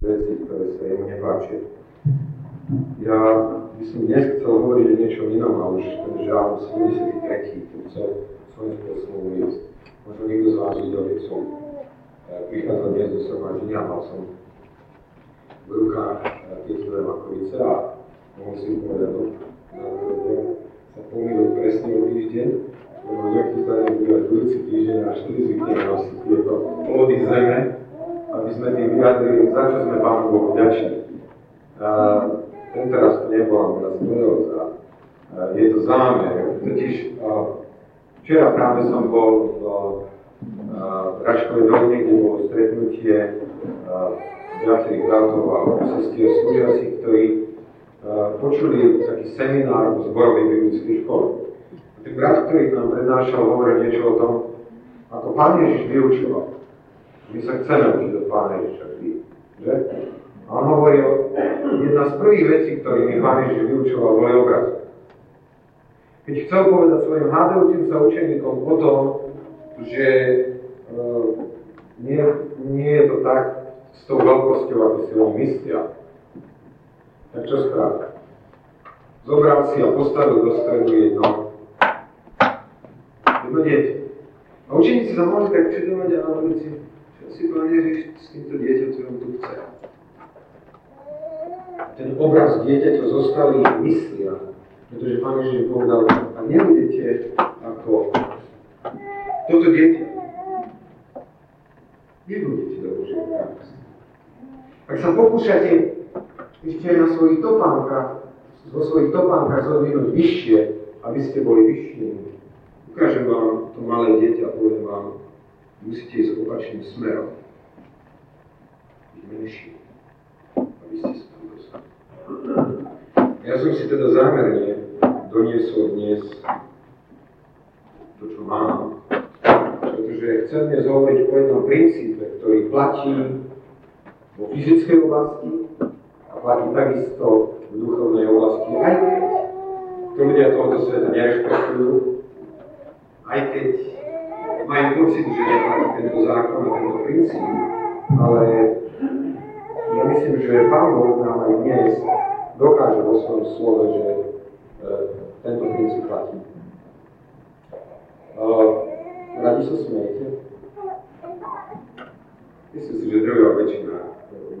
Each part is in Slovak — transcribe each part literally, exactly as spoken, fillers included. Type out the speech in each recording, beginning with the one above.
veci, ktoré sa im nepáčia. Ja by som dnes chcel hovoriť o niečom inom, ale už ten žalm sedemdesiattri, tým chcem svojím spôsobom uviesť. Možno niekto z vás videl, keď som prichádzal dnes do zhromaždenia, mal som v rukách tietové makovice a musím povedať, že sa pomýlil presne o týždeň, lebo niekto sa nebudel budúci týždeň a štyri zvykneme nosiť tieto plody zeme, aby sme tým vyjadrili, za čo sme Pánu Bohu vďační. Tentoraz to nebola moja sprievodza, je to zámer. Totiž včera práve som bol v Raškovej Dolne, kde bolo stretnutie viacerých bratov a sestier slúžiacich, ktorí počuli taký seminár o zborovej biblickej škole. Ten brat, ktorý nám prednášal, hovoril niečo o tom, ako Pán Ježiš vyučoval. My sa chceme učiť od Pána Ježiša, že? A on hovoril, jedna z prvých vecí, ktorými Pán Ježiš vyučoval, boli obrazy. Keď chcel povedať svojim hádajúcim sa učeníkom o tom, že e, nie, nie je to tak s tou veľkosťou, ako si ho myslia, tak čo skrátka? Zobral si a postavil do stredu jedno. Jedno dieťa. A učeníci sa mohli tak čudovať a hovorili si, čo si Pán Ježiš s týmto dieťaťom tu chce. Ten obraz dieťaťa zostali v mysliach, pretože Pán Ježiš povedal, a nebudete ako toto dieťa. Nebudete do Božieho kráľovstva. Ak sa pokúšate ešte na svojich topánkach, vo svojich topánkach zodvihnúť vyššie, aby ste boli vyššie, ukážem vám to malé dieťa a poviem vám, musíte ísť opačným smerom. Byť menšie, aby ste spolu dostali. Ja som si teda zámerne doniesol dnes to, čo mám, pretože chcem dnes hovoriť o jednom princípe, ktorý platí vo fyzickej oblasti a platí takisto v duchovnej oblasti, aj keď to ľudia tohoto sveta nerešpektujú, aj keď majú pocit, že neplatí tento zákon a tento princíp, ale ja myslím, že Pán Boh nám aj dnes dokáže vo svojom slove, že e, tento princíp platí. E, Radi sa smejete? Myslím si, že druhá väčšina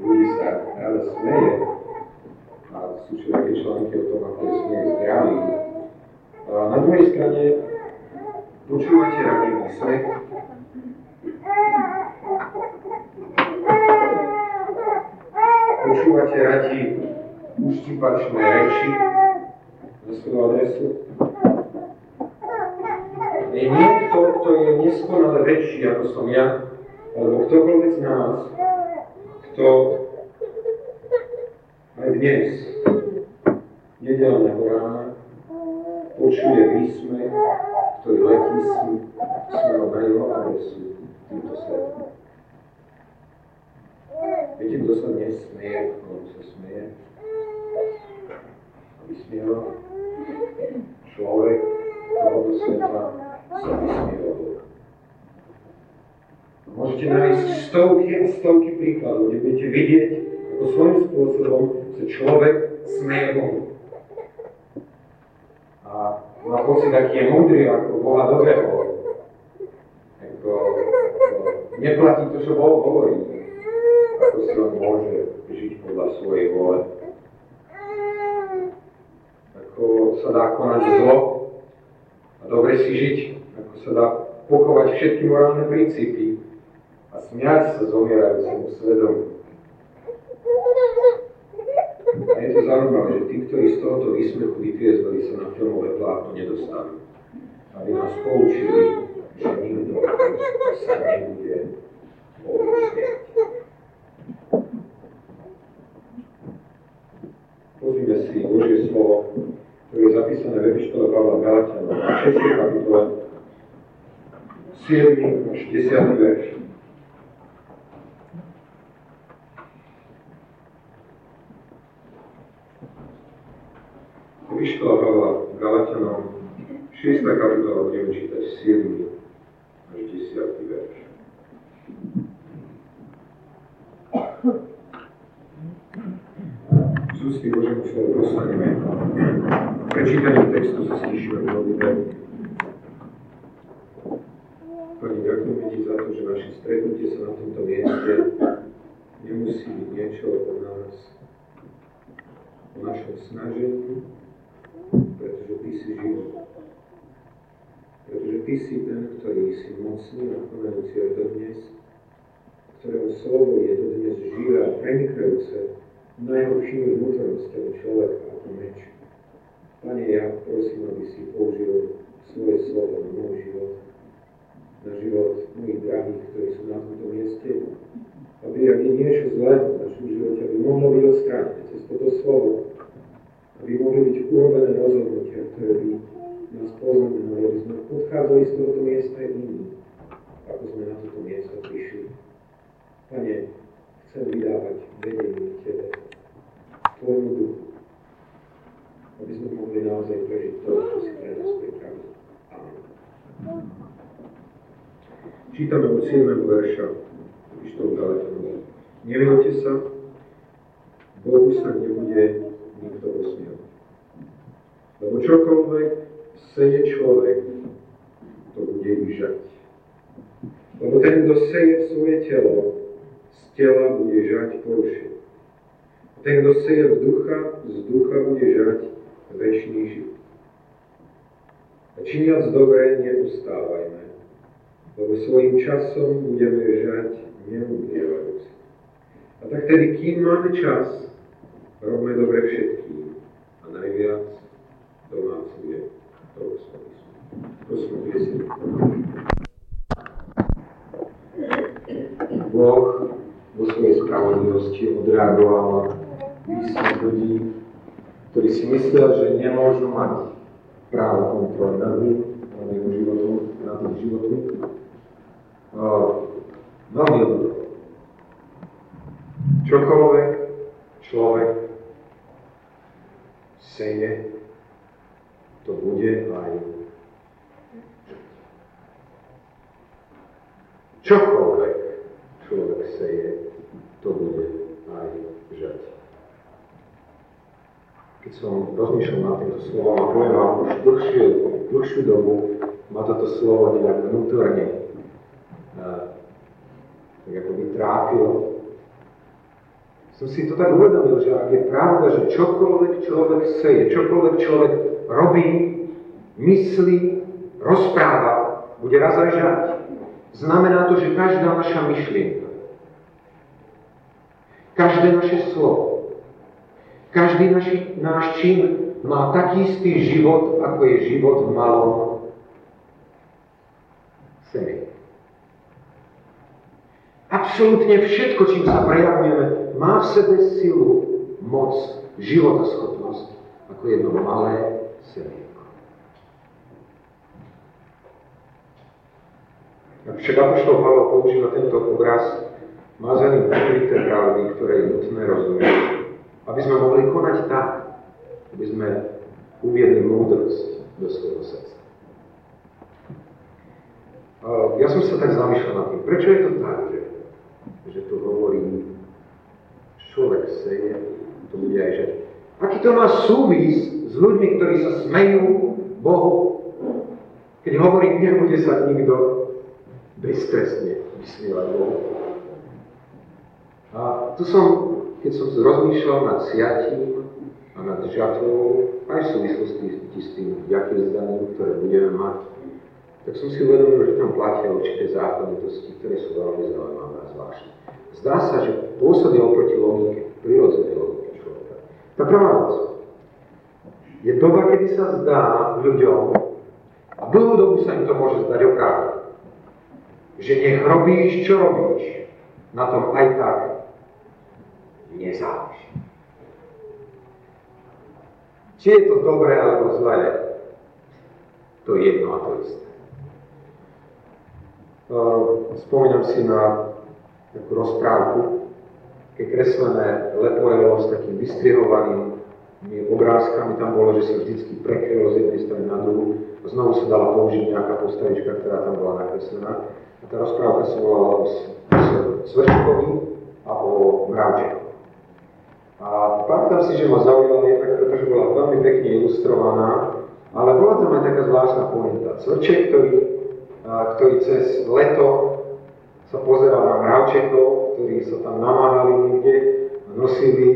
ľudí sa rada smeje a sú všetky články o tom, ako je smej zdravý. Na druhej strane počúvate radý výsmech. Počúvate radí uštipačné reči na svoju adresu. Je niekto, kto je neskonale väčší, ako som ja, alebo ktokoľvek z nás, kto aj dnes, nedeľného rána, počuje výsmech, ktorý letí smerom na jeho adresu týmto svetom. Viete, kto sa nesmeje, kto sa smeje? A vysmieva človek tohoto sveta, sa vysmieval Boha. Môžete nájsť stovky a stovky príkladov, kde budete vidieť, ako svojím spôsobom sa človek smeje Bohu. A má pocit, aký je múdry, ako Boha dobrého. Ako neplatí to, čo Boh hovorí. Ako si on môže žiť podľa svojej vôle. Ako sa dá konať zlo a dobre si žiť. Ako sa dá pochovať všetky morálne princípy a smiať sa zomierajúcemu svedomu. A je to zaujímavé, že tí, ktorí z tohoto výsmechu vytriezvali, sa na filmové plátno nedostali. Aby nás poučili, že nikto sa nebude odnosmiať. Pozrime si Božie slovo, ktoré je zapísané v epištole Pavla Galaťanom v šiestej kapitole, siedmy až desiaty verš. Epištola Pavla Galaťanom, šiesta kapitola, budeme čítať siedmy až desiaty verš. Úcty Bože, ktoré dostaneme. Prečítaním textu sa stíšime veľmi veľmi. Pani, ďakujeme ti za to, že naše stretnutie sa na tomto mieste nemusí byť niečo o nás, o našom snažení, pretože ty si život. Pretože ty si ten, ktorý si mocný a konajúci aj do dnes, ktorého slovo je do dnes živé a prenikajúce najhoršími múdrosťami človeka a to meč. Pane, ja prosím, aby si použil svoje slovo na môj život, na život mojich drahých, ktorí sú na tomto mieste, aby ak je niečo zlé v našom živote, aby mohlo byť odstránené cez toto slovo, aby mohli byť urobené rozhodnutia, ktoré by nás poznamenali, aby sme odchádzali z tohoto miesta iní, ako sme na toto miesto prišli. Pane, chcem vydávať vedenie Tebe, Tvojmu duchu, aby sme mohli naozaj prežiť to, čo si pre nás pripravil. Amen. Čítame od siedmeho verša, když to udále. Nevinujte sa, Bohu sa nebude nikto osmievať. Lebo čokoľvek seje človek, to bude vyžať. Lebo ten, kto seje svoje telo, z tela bude žať porušenie. Ten, kto seje v ducha, z ducha bude žať večný život. A činiac dobré neustávajme, lebo svojím časom budeme žať neumrievajúci. A tak tedy, kým máme čas, robme dobre všetkým a najviac do nás bude toho spôsobu. Prosím, piesne. Boh vo svojej spravodlivosti odreagoval výsledky ľudí, ktorí si myslia, že nemôžu mať právo kontroly nad nimi, nad jeho životom, nad ich životom. Veľmi jednoducho. Čokoľvek človek seje, to bude aj čokoľvek človek seje, to bude aj žať. Keď som rozmýšľal nad týmto slovom a povedal už dlhšiu, dlhšiu dobu, má toto slovo nejak vnútorne uh, tak ako by trápilo. Som si to tak uvedomil, že ak je pravda, že čokoľvek človek seje, čokoľvek človek robí, myslí, rozpráva, bude raz aj žať. Znamená to, že každá naša myšlienka, každé naše slovo, každý naši, náš čin má taký istý život, ako je život v malom seme. Absolútne všetko, čím sa prejavujeme, má v sebe silu, moc, životaschopnosť, ako jedno malé semienko. Ak však apoštol Pavel používa tento obraz, má za ním určité pravdy, ktoré je nutné rozumieť, aby sme mohli konať tak, aby sme uviedli múdrosť do svojho srdca. Ja som sa tak zamýšľal nad tým, prečo je to tak, že, že to hovorí človek seje, to bude aj žať. Aký to má súvis s ľuďmi, ktorí sa smejú Bohu, keď hovorí, nebude sa nikto beztrestne vysmievať Bohu. A tu som, keď som rozmýšľal nad siatím a nad žatvou, aj v súvislosti s tým vďakým zdaním, ktoré budeme mať, tak som si uvedomil, že tam platia určité zákonitosti, ktoré sú veľmi zaujímavé a zvláštne. Zdá sa, že pôsobia oproti logike, prirodzenej logike človeka. Tá prvá vec. Je doba, kedy sa zdá ľuďom, a dlhú dobu sa im to môže zdať oprávne, že nech robíš, čo robíš, na tom aj tak nezáleží. Či je to dobré alebo zlé, to je jedno a to isté. Spomínam si na takú rozprávku, keď kreslené leporelo s takým vystrihovaným obrázkami, tam bolo, že sa vždycky prekrylo z jednej strany na druhú a znovu sa dala použiť nejaká postavička, ktorá tam bola nakreslená. A tá rozprávka sa volala o svrčkovi a o mravčeku. A pamätám si, že ma zaujala nie tak, pretože bola veľmi pekne ilustrovaná, ale bola tam aj taká zvláštna pointa. Svrček, ktorý, ktorý cez leto sa pozeral na mravčekov, ktorí sa tam namáhali niekde a nosili,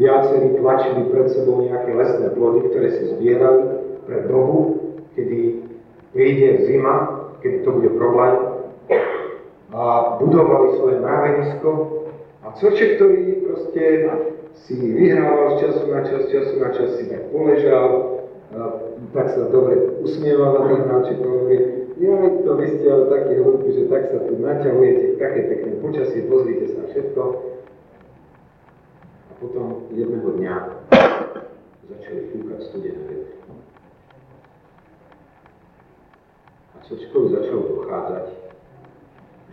viacerí tlačili pred sebou nejaké lesné plody, ktoré si zbierali pre dobu, kedy príde zima, kedy to bude problém. A budovali svoje mravenisko. A cvrček, ktorý proste si vyhrával z času na čas, času na čas si tak poležal, tak sa dobre usmieval na tých mravčekov. Ja to vy ste ale takí hĺbky, že tak sa tu naťahujete, také pekné počasie, pozrite sa na všetko. A potom jedného dňa začali fúkať studené vetry. A cvrčkovi začalo dochádzať,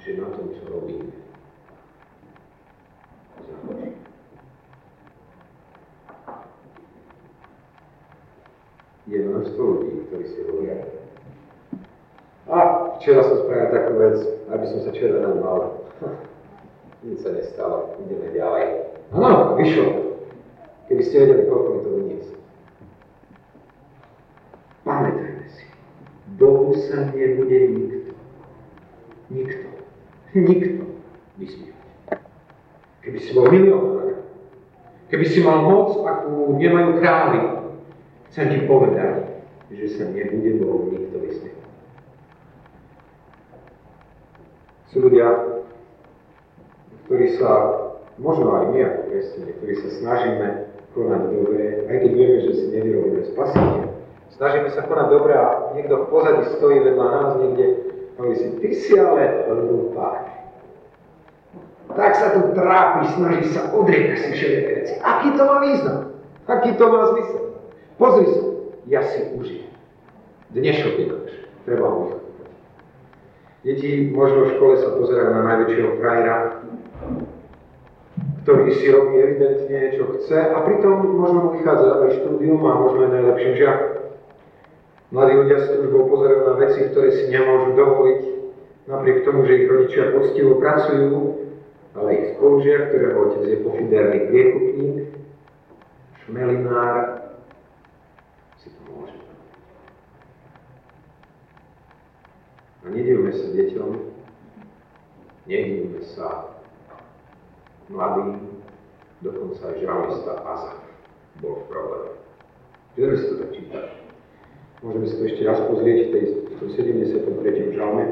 že na tom, čo robíme, zahodí. Je množstvo ľudí, ktorí si hovoria. A včera som spravil takú vec, aby som sa včera nadmal. Nic sa nestalo, ideme ďalej. Áno, vyšlo. Keby ste vedeli, koľko mi to vynieslo. Pamätajme si, Bohu sa nebude nikto, nikto, nikto vysmievať. Keby si bol milionár, keby si mal moc, akú nemajú králi, chcem ti povedať, že sa nebude Bohu nikto vysmievať. Sú ľudia, ktorí sa, možno aj my ako kresťania, ktorí sa snažíme konať dobre, aj keď vieme, že si nevyrobíme spasenie, snažíme sa konať dobre a niekto v pozadí stojí vedľa nás niekde a hovorí si, ty si ale hlupák. Tak sa tu trápi, snaží sa odrieť si všetky veci. Aký to má význam? Aký to má zmysel? Pozri sa, ja si užijem. Dnešok nemáš, treba ho vychovať. Deti možno v škole sa pozerajú na najväčšieho frajera, ktorý si robí evidentne, čo chce a pritom možno mu vychádza aj štúdium a možno aj najlepším žiakom. Mladí ľudia s túžbou pozerajú na veci, ktoré si nemôžu dovoliť, napriek tomu, že ich rodičia poctivo pracujú, ale ich spolužiak, ktorého otec je pofiderný priekupník, šmelinár, si to môže. A nedivme sa deťom, nedivme sa mladým, dokonca aj žalmista Azar bol v probléme. Vieme si to tak čítať. Môžeme si to ešte raz pozrieť v tej sedemdesiatom treťom žalme.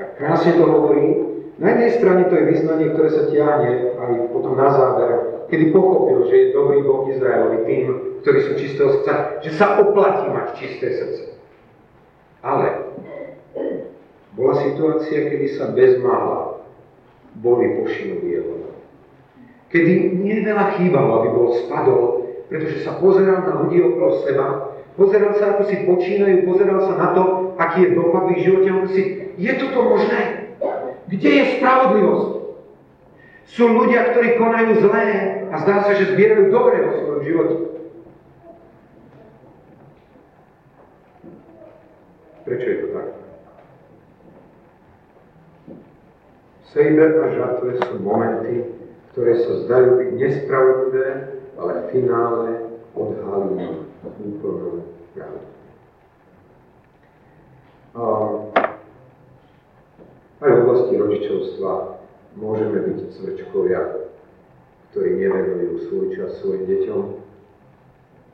Tak krásne to hovorí. Na jednej strane to je vyznanie, ktoré sa tiahne aj potom na záver, kedy pochopil, že je dobrý Boh Izraelovi tým, ktorí sú čistého srdca, že sa oplatí mať čisté srdce. Ale bola situácia, kedy sa bez mála boli pošinu Bielona. Kedy nie veľa chýbalo, aby bol spadol, pretože sa pozeral na ľudí okolo seba, pozeral sa, ako si počínajú, pozeral sa na to, aký je dopad v ich živote, a si, je toto možné? Kde je spravodlivosť? Sú ľudia, ktorí konajú zlé a zdá sa, že zbierajú dobré vo svojom živote. Prečo je to tak? Sejbe a žatve sú momenty, ktoré sa zdajú byť nespravodlivé, ale v finále odhalí úplnú pravdu. Aj v oblasti rodičovstva môžeme byť cvrčkovia, ktorí nevenujú svoj čas svojim deťom,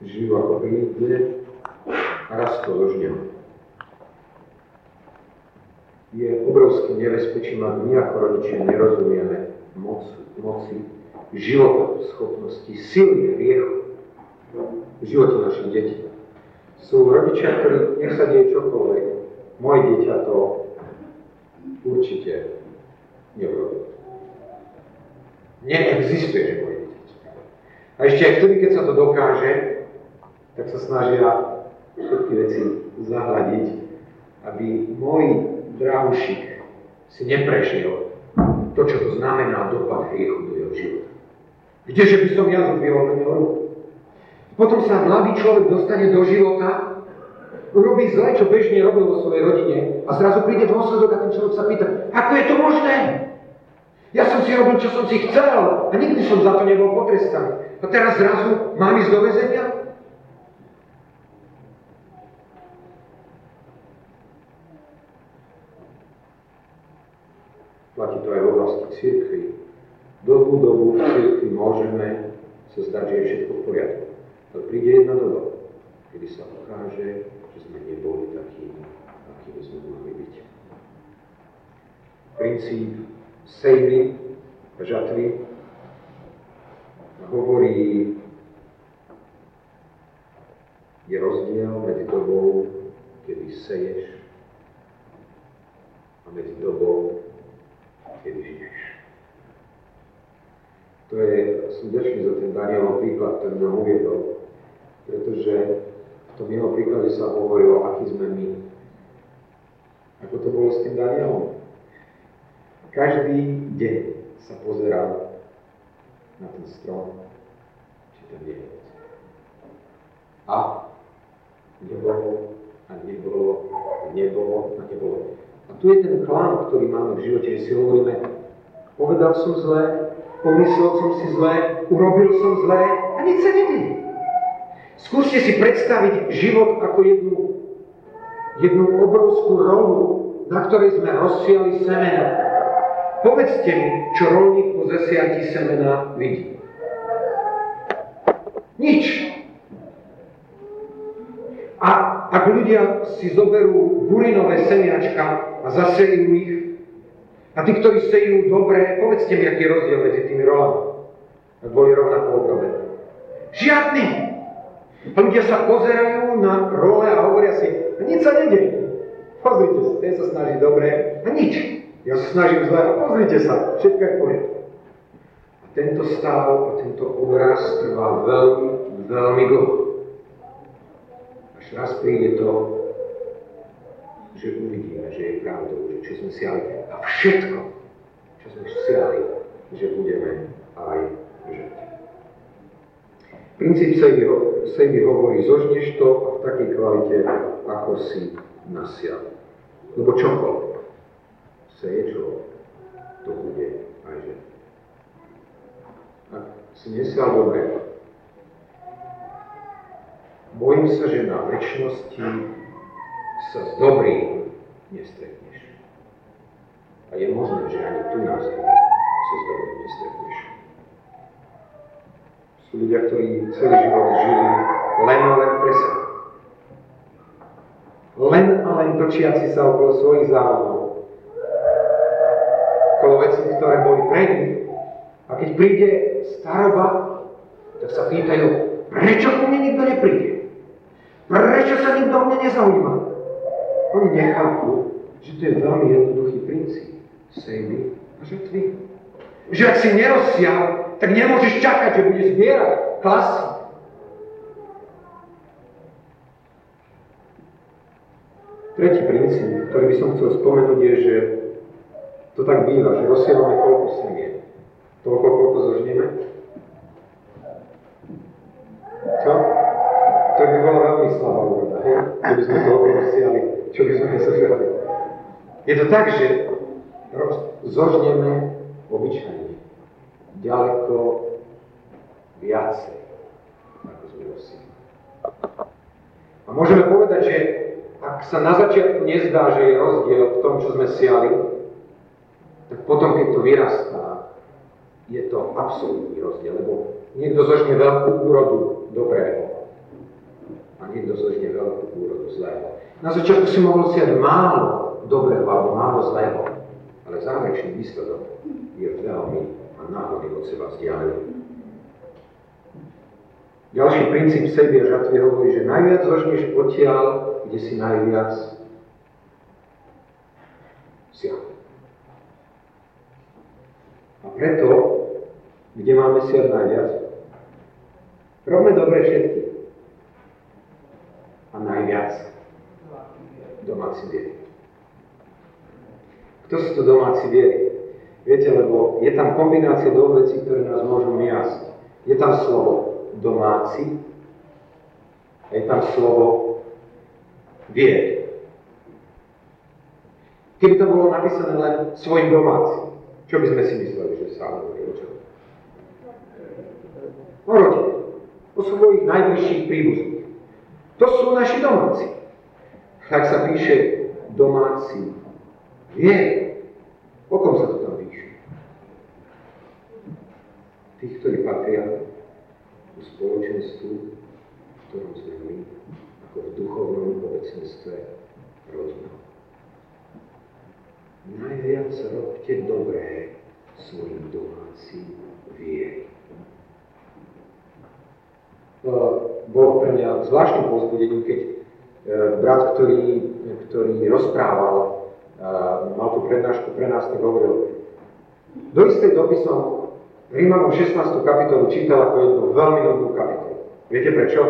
žijú ako blídne a rastú so žňom. Je obrovským nebezpečím, ak my ako rodičia nerozumieme moci, moci života, schopnosti, sily, hriechu v živote našich detí. Sú rodičia, ktorí nech sa deje čokoľvek, moje dieťa to určite neurobí. Neexistuje, že moje dieťa. A ešte aj vtedy, keď sa to dokáže, tak sa snažia všetky veci zahradiť, aby moji Drahúšik si neprežil to, čo to znamená dopad hriechu do jeho života. Kdeže by som ja zúbil na ňu ruku? Potom sa mladý človek dostane do života, robí zle, čo bežne robil vo svojej rodine a zrazu príde dôsledok a ten človek sa pýta, ako je to možné? Ja som si robil, čo som si chcel a nikdy som za to nebol potrestaný. A teraz zrazu mám ísť do väzenia? Platí to aj v oblasti cirkvi. Dlhú dobu v cirkvi môžeme sa zdať, že je všetko v poriadku. Ale príde jedna doba, kedy sa ukáže, že sme neboli takí, akí by sme mali byť. Princíp sejmy a žatvy hovorí, je rozdiel medzi dobou, kedy seješ, a medzi dobou, kedy žneš. To je súdečný za ten Danielov príklad, ktorý nám uviedol, pretože v tom jeho príklade sa hovorilo, aký sme my. Ako to bolo s tým Danielom? Každý deň sa pozeral na ten strom, či tam je. A nebolo, a nebolo, a nebolo, a nebolo. A tu je ten klam, ktorý máme v živote, že si hovoríme, povedal som zle, pomyslel som si zle, urobil som zle a nič sa nedieje. Skúste si predstaviť život ako jednu, jednu obrovskú roľu, na ktorej sme rozsiali semena. Povedzte mi, čo rolník po zesiatí semena vidí. Nič. A ak ľudia si zoberú burinové semiačka a zasejú ich, a tí, ktorí sejú dobre, povedzte mi, aký je rozdiel medzi tými rolami. Ak boli rovnako obrobené. Žiadny. A ľudia sa pozerajú na role a hovoria si, a nič sa nedeje. Pozrite sa, ten sa snaží dobre a nič. Ja sa snažím zle, pozrite sa, všetko je v poriadku. A tento stav a tento obraz trvá veľmi, veľmi dlho. Až raz príde to, že uvidíme, že je pravdou, že čo sme siali a všetko, čo sme siali, že budeme aj žať. Princíp sejmy hovorí, zožneš to a v takej kvalite, ako si nasial. Lebo čokoľvek seje človek, to bude aj žať. Ak si nesial dobre, bojím sa, že na večnosti sa s dobrým nestretneš. A je možné, že ani tu na zemi sa s dobrým nestretneš. Sú ľudia, ktorí celý život žili len a len pre seba. Len a len točiaci sa okolo svojich závodov. Veci, ktoré boli pred ním. A keď príde staroba, tak sa pýtajú, prečo ku mne nikto nepríde? Prečo sa nikto o mne nezaujíma? Oni nechápu, že to je veľmi jednoduchý princíp. Sejmy a žatvy. Že ak si nerozsial, tak nemôžeš čakať, že budeš zbierať klasy. Tretí princíp, ktorý by som chcel spomenúť, je, že to tak býva, že rozsievame koľko semien. Toľko, koľko zožneme. Čo? To by bola veľmi slabá úroda, hej? Keby sme toľko rozsiali, čo by sme zožali. Je to tak, že zožneme obyčajne ďaleko viacej, ako sme rozsiali. A môžeme povedať, že ak sa na začiatku nezdá, že je rozdiel v tom, čo sme siali, tak potom, keď to vyrastá, je to absolútny rozdiel, lebo niekto zožne veľkú úrodu dobrého a niekto zožne veľkú úrodu zlého. Na začiatku si mohol siať málo dobrého alebo málo zlého, ale záverečný výsledok je veľmi a náhodne od seba vzdialený. Ďalší princíp sejmy a žatvy hovorí, že najviac zožneš odtiaľ, kde si najviac sial. A preto, kde máme siať najviac, robme dobre všetky. A najviac domáci viery. Kto sú to domáci viery? Viete, lebo je tam kombinácia dvoch vecí, ktoré nás môžu miasť. Je tam slovo domáci a je tam slovo viery. Keby to bolo napísané len svojim domácim, Čo by sme si mysleli, že sa ale udiečo? O rodine, o svojich najbližších príbuzných. To sú naši domáci. Tak sa píše domáci. Je. O kom sa to tam píše? Tých, ktorí patria v spoločenstvu, v ktorom sme my, ako v duchovnom obecenstve rodina. Najviac robte dobré svojim domácim vieri. Bolo pre mňa zvláštnym povzbudením, keď brat, ktorý, ktorý rozprával, mal tú prednášku pre nás, tak hovoril. Do istej doby som Rímanom šestnástu kapitolu čítal ako jednu veľmi dobrú kapitolu. Viete prečo?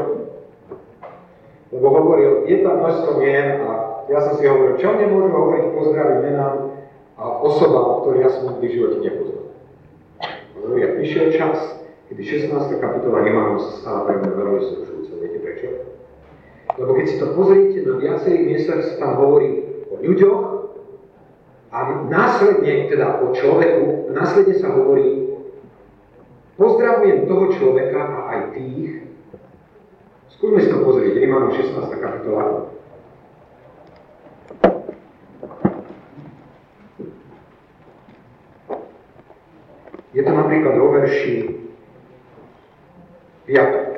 Lebo hovoril, je tam množstvo mien a ja som si hovoril, čo nemôžu hovoriť pozdravím menám a osobám, ktoré ja som nikdy v živote nepoznal. Ja prišiel čas, kedy šestnásta kapitola Rímanom sa stala pre mňa veľmi zrušujúca. Viete prečo? Lebo keď si to pozrite, na viacerých miestach sa tam hovorí o ľuďoch a následne, teda o človeku, následne sa hovorí pozdravujem toho človeka a aj tých. Skúsme si to pozrieť, Rímanom šestnásta kapitola. Je to napríklad vo verši piatom.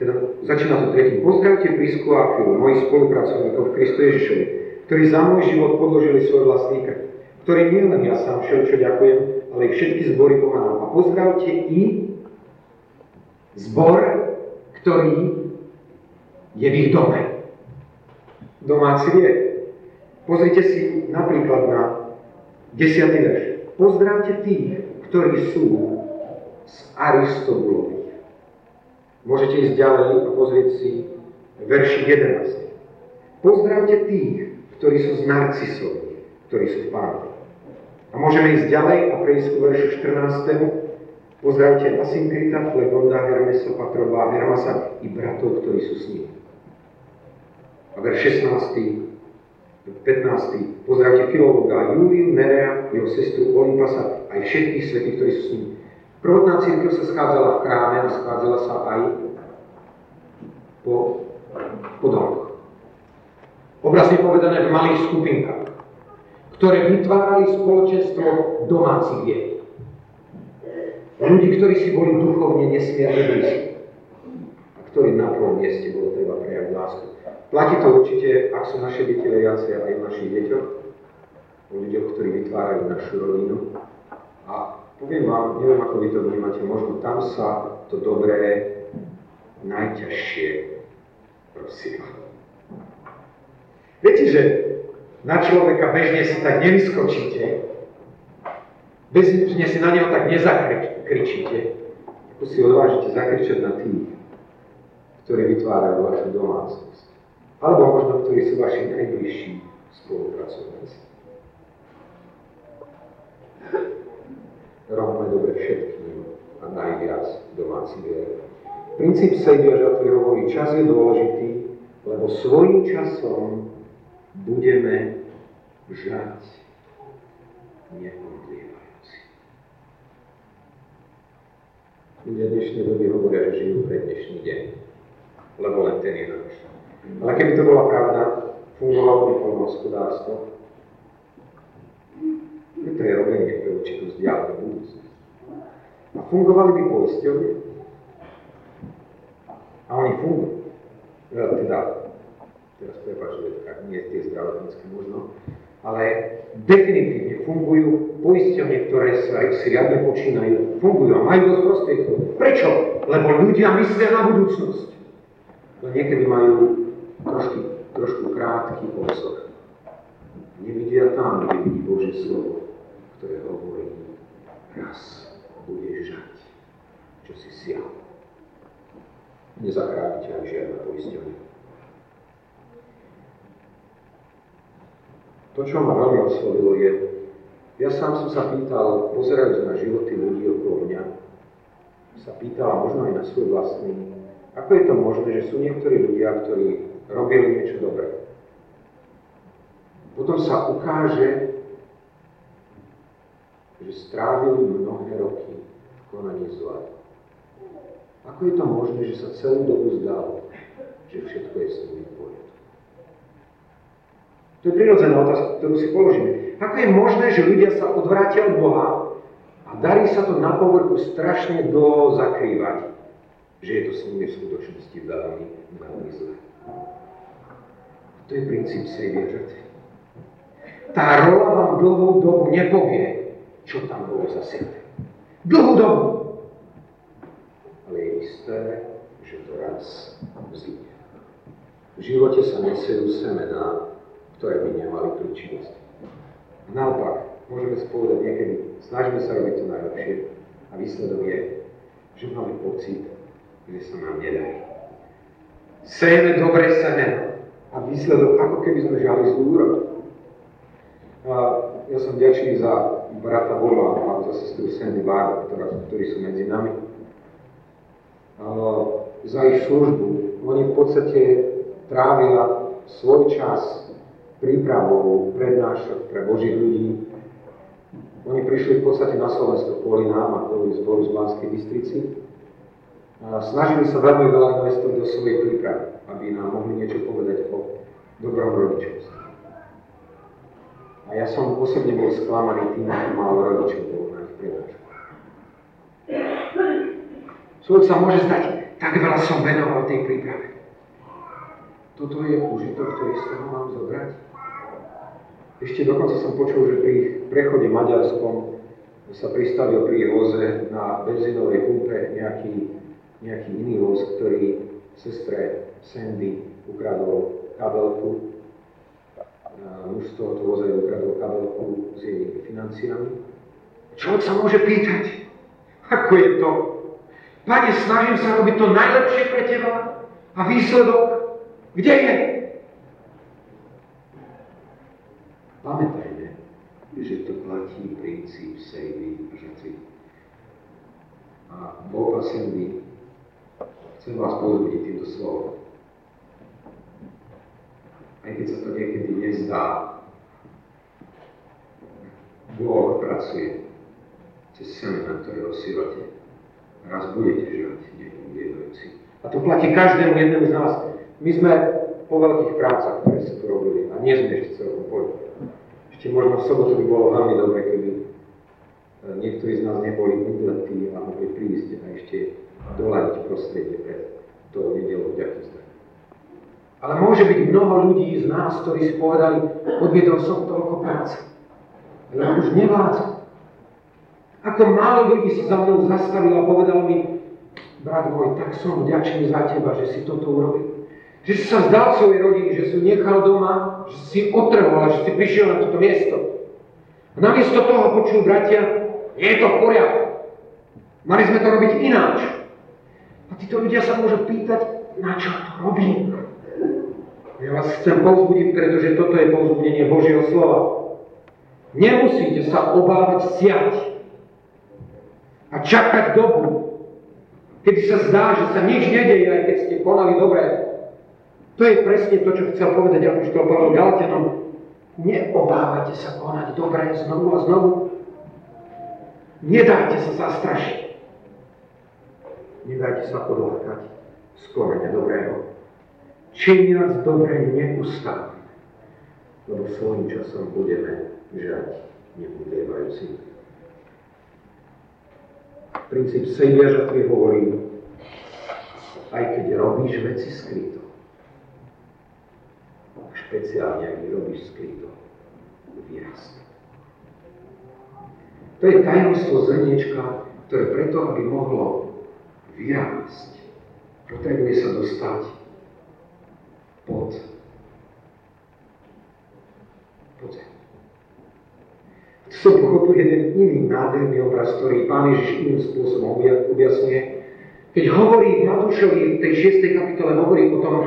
Teda začína to tretím. Pozdravte Prisku a Aquilu, mojich spolupracovníkov v Kristu Ježišovi, ktorí za môj život podložili svoj vlastný krv, ktorý nielen ja sám všetko ďakujem, ale i všetky zbory pomanám. A pozdravte i zbor, ktorý je v ich dome. Domáci vie. Pozrite si napríklad na desiaty verš. Pozdravte tých, ktorí sú z Aristobulových. Môžete ísť ďalej a pozrieť si verš jedenásty. Pozdravte tých, ktorí sú z Narcisovi, ktorí sú v Pánovi. A môžeme ísť ďalej a prejsť ku veršu štrnástemu. Pozdravte Asynkrita, Flegonda, Hermesa, Patrova, Hermasa i bratov, ktorí sú s ním. A verš šestnásty, pätnásty. Pozdravte Filologa, Júliu, Nerea, jeho sestru Olympasa, aj všetkých svätých, ktorí sú s ním. Prvotná cirkev sa schádzala v chráme a schádzala sa aj po, po domoch. Obrazne povedané v malých skupinkách, ktoré vytvárali spoločenstvo domácich vier. Ľudí, ktorí si boli duchovne nesmierne blízki a ktorí na prvom mieste bolo treba prejaviť lásku. Platí to určite, ak sú naše deti lejace aj v našich deťoch, o ľuďoch, ktorí vytvárajú našu rodinu. A poviem vám, neviem, ako vy to vnímate, možno tam sa to dobré najťažšie prosíva. Viete, že na človeka bežne si tak nevyskočíte, bežne si na neho tak nezakričíte, ako si odvážite zakričať na tých, ktorí vytvárajú vašu domácnosť. Alebo možno, ktorí sú vaši najbližší spolupracovníci. Robme dobre všetkým a najviac domáci vier. Princíp siatia a žatve hovorí, čas je dôležitý, lebo svojím časom budeme žať neodlievajúci. Ľudia dnešnej doby hovoria, že žijú pre dnešný deň, lebo len ten je náš. Ale keby to bola pravda, fungovalo by poľnohospodárstvo. To je robenie pre určitú vzdialenú budúcnosť. A fungovali by poisťovne. A oni fungujú. Teda, teraz prepáčte, tak nie tie zdravotnícke možno, ale definitívne fungujú poisťovne, ktoré sa si riadne počínajú. Fungujú a majú dosť prostriedkov. Prečo? Lebo ľudia myslia na budúcnosť. No niekedy majú trošku, trošku krátky obzor. Nevidia tam, kde vidí Božie slovo, ktoré hovorí, raz budeš žať, čo si sial. Nezachráni ťa žiadna poisťovňa. To, čo ma veľmi oslovilo, je, ja sám som sa pýtal, pozerajúc na životy ľudí okolo mňa, sa pýtal, a možno aj na svoj vlastný, ako je to možné, že sú niektorí ľudia, ktorí robili niečo dobré. Potom sa ukáže, že strávili mnohé roky v konaní zla. Ako je to možné, že sa celú dobu zdalo, že všetko je s nimi v poriadku? To je prirodzená otázka, ktorú si položíme. Ako je možné, že ľudia sa odvrátia od Boha a darí sa to na povrchu strašne dlho zakrývať, že je to s nimi v skutočnosti veľmi, veľmi zlé? To je princíp siatia a žne. Tá rola vám dlhú dobu nepovie, čo tam bolo zasiaté. Dlhú dobu! Ale je isté, že to raz vzíde. V živote sa nesejú semená, ktoré by nemali príčinnosť. Naopak, môžeme spovedať niekedy, snažíme sa robiť to najlepšie a výsledok je, že máme pocit, že sa nám nedarí. Sejeme dobre semená. A výsledok, ako keby sme žali zlú úrodu. Ja som vďačný za brata Bola a za sestru Sandy Barr, ktorí sú medzi nami. A za ich službu. Oni v podstate trávia svoj čas prípravou prednášok pre Božích ľudí. Oni prišli v podstate na Slovensko kvôli nám a kvôli zboru z Banskej Bystrici. A snažili sa veľmi veľa investovať do svojej prípravy, aby nám mohli niečo povedať o dobrom rodičovstve. A ja som osobne bol sklamaný tým, akým málo rodičov bolo na ich prednášku. Človek sa môže zdať, tak veľa som venoval tej príprave. Toto je užitok, ktorý z toho mám zobrať. Ešte dokonca som počul, že pri ich prechode maďarskom sa pristavil pri voze na benzínovej pumpe nejaký, nejaký iný voz, ktorý sestre Sandy ukradol kabelku, muž z tohoto voza ukradol kabelku s jej financiami. Človek sa môže pýtať, ako je to? Pane, snažím sa robiť to najlepšie pre teba a výsledok, kde je? Pamätajme, že to platí princíp sejmy a žatby. A Boh a Sandy, chcem vás pozbudiť týmto slovom. Aj keď sa to niekedy nezdá, Boh pracuje cez semena, ktoré osievate. Raz budete žať nejakým jednojúci. A to platí každému jednému z nás. My sme po veľkých prácach, ktoré si tu robili, a nie sme ešte celkom poľa. Ešte možno v sobotu by bolo veľmi dobre, keby niektorí z nás neboli udletí a mohli prísť a ešte doľadiť prostredie pre to nedelu vďačnosti. Ale môže byť mnoho ľudí z nás, ktorí si povedali, odviedol som toľko práce. A ja už nevládzam. Ako málo ľudí sa za mnou zastavilo a povedal mi, brat môj, tak som vďačný za teba, že si toto urobil. Že si sa vzdal svojej rodiny, že si nechal doma, že si otrhol, že si prišiel na toto miesto. A namiesto toho počul bratia, nie je to v poriadku. Mali sme to robiť ináč. A títo ľudia sa môžu pýtať, na čo to robím? Ja vás chcem povzbudiť, pretože toto je povzbudenie Božieho slova. Nemusíte sa obávať siať a čakať dobu, keď sa zdá, že sa nič nedeje, aj keď ste konali dobre. To je presne to, čo chcel povedať apoštol Pavol Galatianom. Neobávajte sa konať dobre znovu a znovu. Nedajte sa zastrašiť. Nedajte sa podlákať z koreňa dobrého. Činiac dobre neustávame, lebo svojím časom budeme žať neubývajúcim. Princíp siatia a žatby hovorí, aj keď robíš veci skryto, špeciálne ak robíš skryto, vyrastá. To je tajomstvo zrniečka, ktoré preto, aby mohlo vyrásť, potrebuje sa dostať pod zem. To som pochopil jeden iný nádherný obraz, ktorý Pán Ježiš iným spôsobom objasňuje. Keď hovorí Matúšovi v tej šiestej kapitole, hovorí o tom,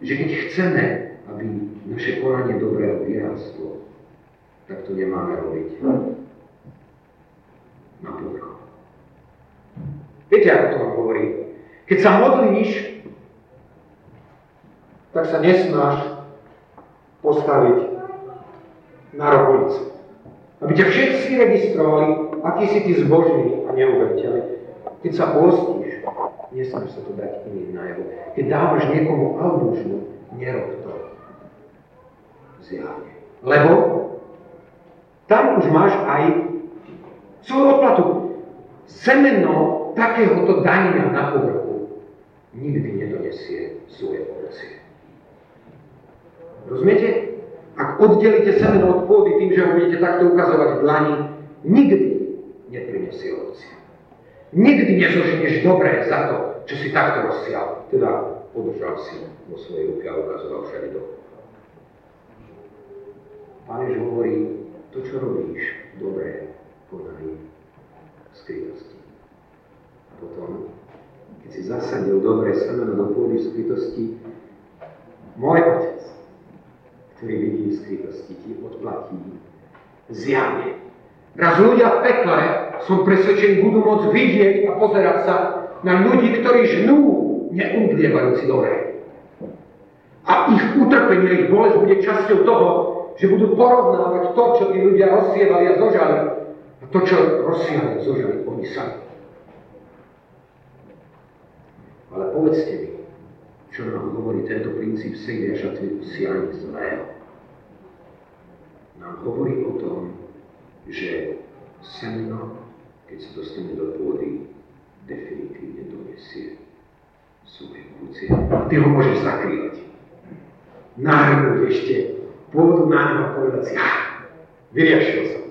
že keď chceme, aby naše konanie dobrého vyrástlo, tak to nemáme robiť na povrchu. Viete, ako to vám hovorí? Keď sa modlíš, tak sa nesnáš postaviť na rovnici. Aby ťa všetci registrovali, aký si ty zbožný a neuveriteľný. Keď sa postíš, nesmíš sa to dať iným najavo. Keď dávaš niekomu almužnu, nerob to. Zjavne. Lebo tam už máš aj svoju odplatu. Semeno takéhoto danina na povrchu nikdy nedonesie svoje ovocie. Rozumiete? Ak oddelíte semeno od pôdy tým, že ho budete takto ukazovať v dlani, nikdy neprinesie ovocie. Nikdy nezožinieš dobré za to, čo si takto rozsial. Teda podržal si vo svojej ruke a ukazoval všade dobre. Pán Jež hovorí, to, čo robíš, dobré konajú v skrytosti. A potom, keď si zasadil dobré semeno do pôdy v skrytosti, môj Otec, ktorý vidí v skrytosti, ti odplatí zjavne. Raz ľudia v pekle, som presvedčený, budú môcť vidieť a pozerať sa na ľudí, ktorí žnú neumdlievajúci dobré. A ich utrpenie, ich bolesť bude časťou toho, že budú porovnávať to, čo tí ľudia rozsievali a zožali, a to, čo rozsievali a zožali, oni sami. Ale povedzte mi, čo nám hovorí tento princíp siatia a žne. Nám hovorí o tom, že semeno, keď sa dostane do pôdy, definitívne donesie svoje ovocie. Ty ho môžeš zakrývať. Nahrnúť ešte pôvodu na ňa a povedať si, ah, vyriešil som.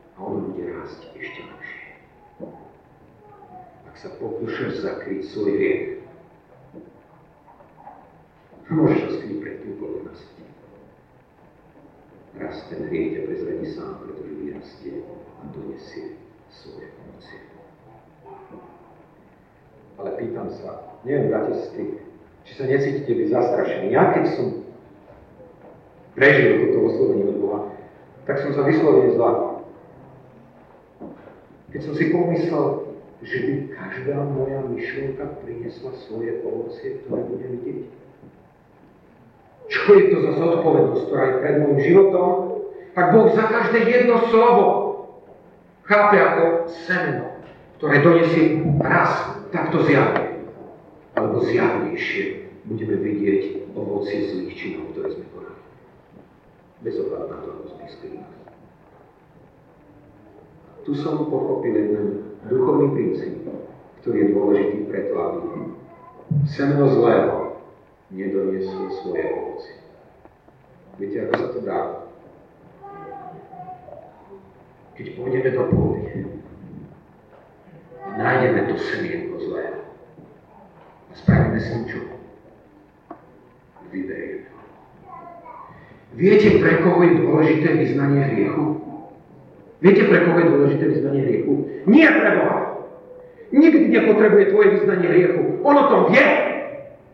A ono bude rásť ešte lepšie. Ak sa pokúšaš zakryť svoj hriech, môžeš ho skryť pred kúkoľvek nás. Raz ten hriech ťa prezradí sám, pretože vyrastie a donesie svoje ovocie. Ale pýtam sa, neviem, bratia, či sa necítite vy zastrašení. Ja keď som prežil toto oslovenie od Boha, tak som sa vyslovene zlákol. Keď som si pomyslel, že by každá moja myšlienka priniesla svoje ovocie, ktoré budem vidieť. Čo je to za zodpovednosť, ktorá je pred môjim životom? Ak Boh za každé jedno slovo chápe ako semeno, ktoré donesie raz takto zjavne, alebo zjavnejšie budeme vidieť ovocie zlých činov, ktoré sme konali. Bez ohľadu na to, ako sme skrývali. Tu som pochopil jeden duchovný princíp, ktorý je dôležitý preto, aby semeno zlého nedonieslo svoje ovocie. Viete, ako sa to dá? Keď pôjdeme do pôdy, nájdeme to semienko zlého a spravíme s ním čo? Vyberieme. Viete, pre koho je dôležité vyznanie hriechu? Viete, pre koho je dôležité vyznanie hriechu? Nie pre Boha! Nikdy nepotrebuje tvoje vyznanie hriechu. On o tom vie,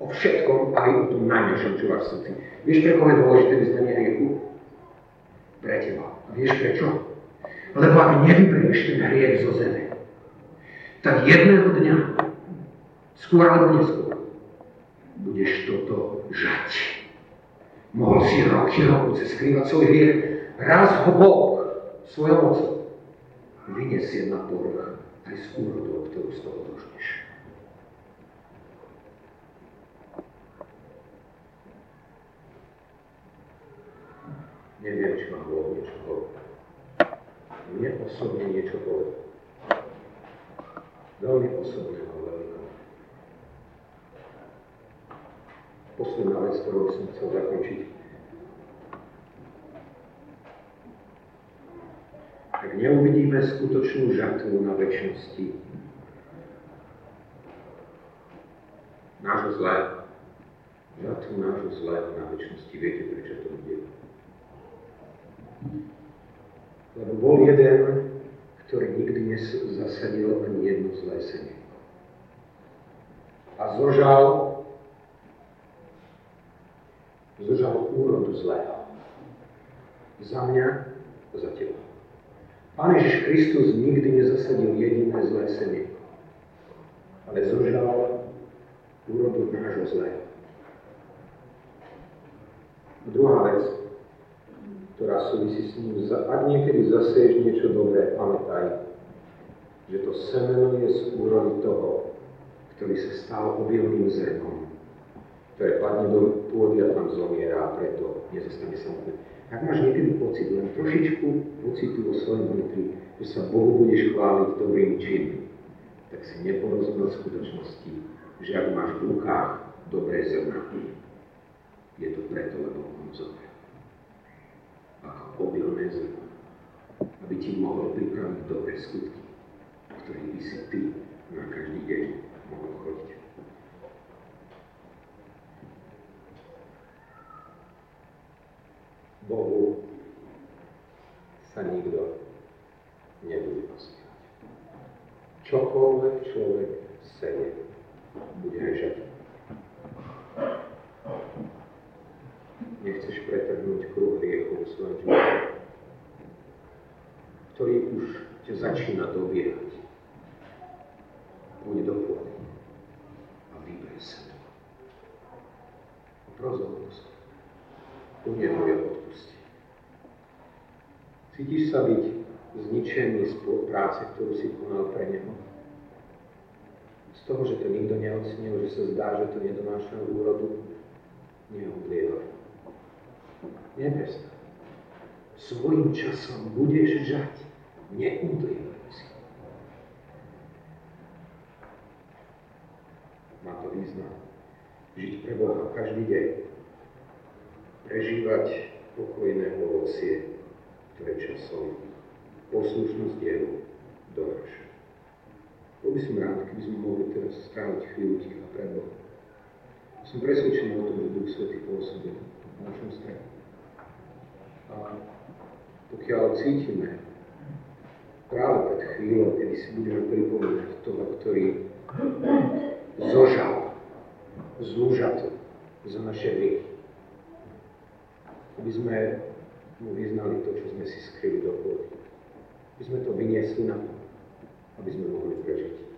o všetkom, aj o tom najmenšom, čo máš v srdci. Vieš, pre koho je dôležité vyznanie hriechu? Pre teba. A vieš prečo? Lebo ak nevyberieš ten hriech zo zeme, tak jedného dňa, skôr alebo neskôr, budeš toto žať. Mohol si roky rokuce skrývať svoj hriech. Raz ho Boh svojou mocou vyniesie na povrch aj z úrodu, ktorú z toho dožneš. Neviem, či ma bolo niečo povedať. Mne osobne niečo povedať. Veľmi osobne ho veľmi. Posledná vec, ktorú som chcel zakončiť. Ak neuvidíme skutočnú žatvu na večnosti nášho zlého, žatvu nášho zlého na večnosti, viete, prečo to bude? Lebo bol jeden, ktorý nikdy nezasadil ani jedno zlé semienko. A zožal Zožal úrodu zlého. Za mňa a za teba. Pán Ježiš Kristus nikdy nezasadil jediné zlé semienko, ale zožal úrodu nášho zlého. Druhá vec, ktorá súvisí s ním. Ak niekedy zaseješ niečo dobré, pamätaj, že to semeno je z úrody toho, ktorý sa stal obilným zrnom, ktoré padne do pôdy a tam zomiera a preto nezostane samotné. Ak máš niekedy pocit, len trošičku pocitu vo svojom vnútri, že sa Bohu budeš chváliť dobrými činmi, tak si neporozumel skutočnosti, že ak máš v rukách dobré zrna, je to preto, lebo on zomrel. Ako obilné zrno, aby ti mohol pripraviť dobré skutky, ktorým by si ty na každý deň mohol chodiť. Bohu sa nikto nebude posmievať. Čokoľvek človek seje, bude aj žať. Nechceš pretrhnúť kruh hriechu v svojom živote, ktorý už ťa začína dobiehať. Buď doplný a vyber sa. Rozhodnosť. U neho je odpustenie. Cítiš sa byť zničený z práce, ktorú si konal pre neho? Z toho, že to nikto neocenil, že sa zdá, že to nedonáša úrodu, neoblievaj. Neprestaň. Svojím časom budeš žať. Neoblievaj si. Má to význam. Žiť pre Boha každý deň. Prežívať pokojné ovocie, ktoré časom poslušnosť dielu donáša. Bol by som rád, keby sme mohli teraz stráviť chvíľu ticha pred Bohom. Som presvedčený o tom, že Duch Svätý pôsobí v našom stredu. A pokiaľ cítime práve pred chvíľou, kedy si budeme pripomínať toho, ktorý zožal z úžatu za naše hriechy, aby sme mu vyznali to, čo sme si skryli do pôdy. Aby sme to vyniesli na to, aby sme mohli prežiť.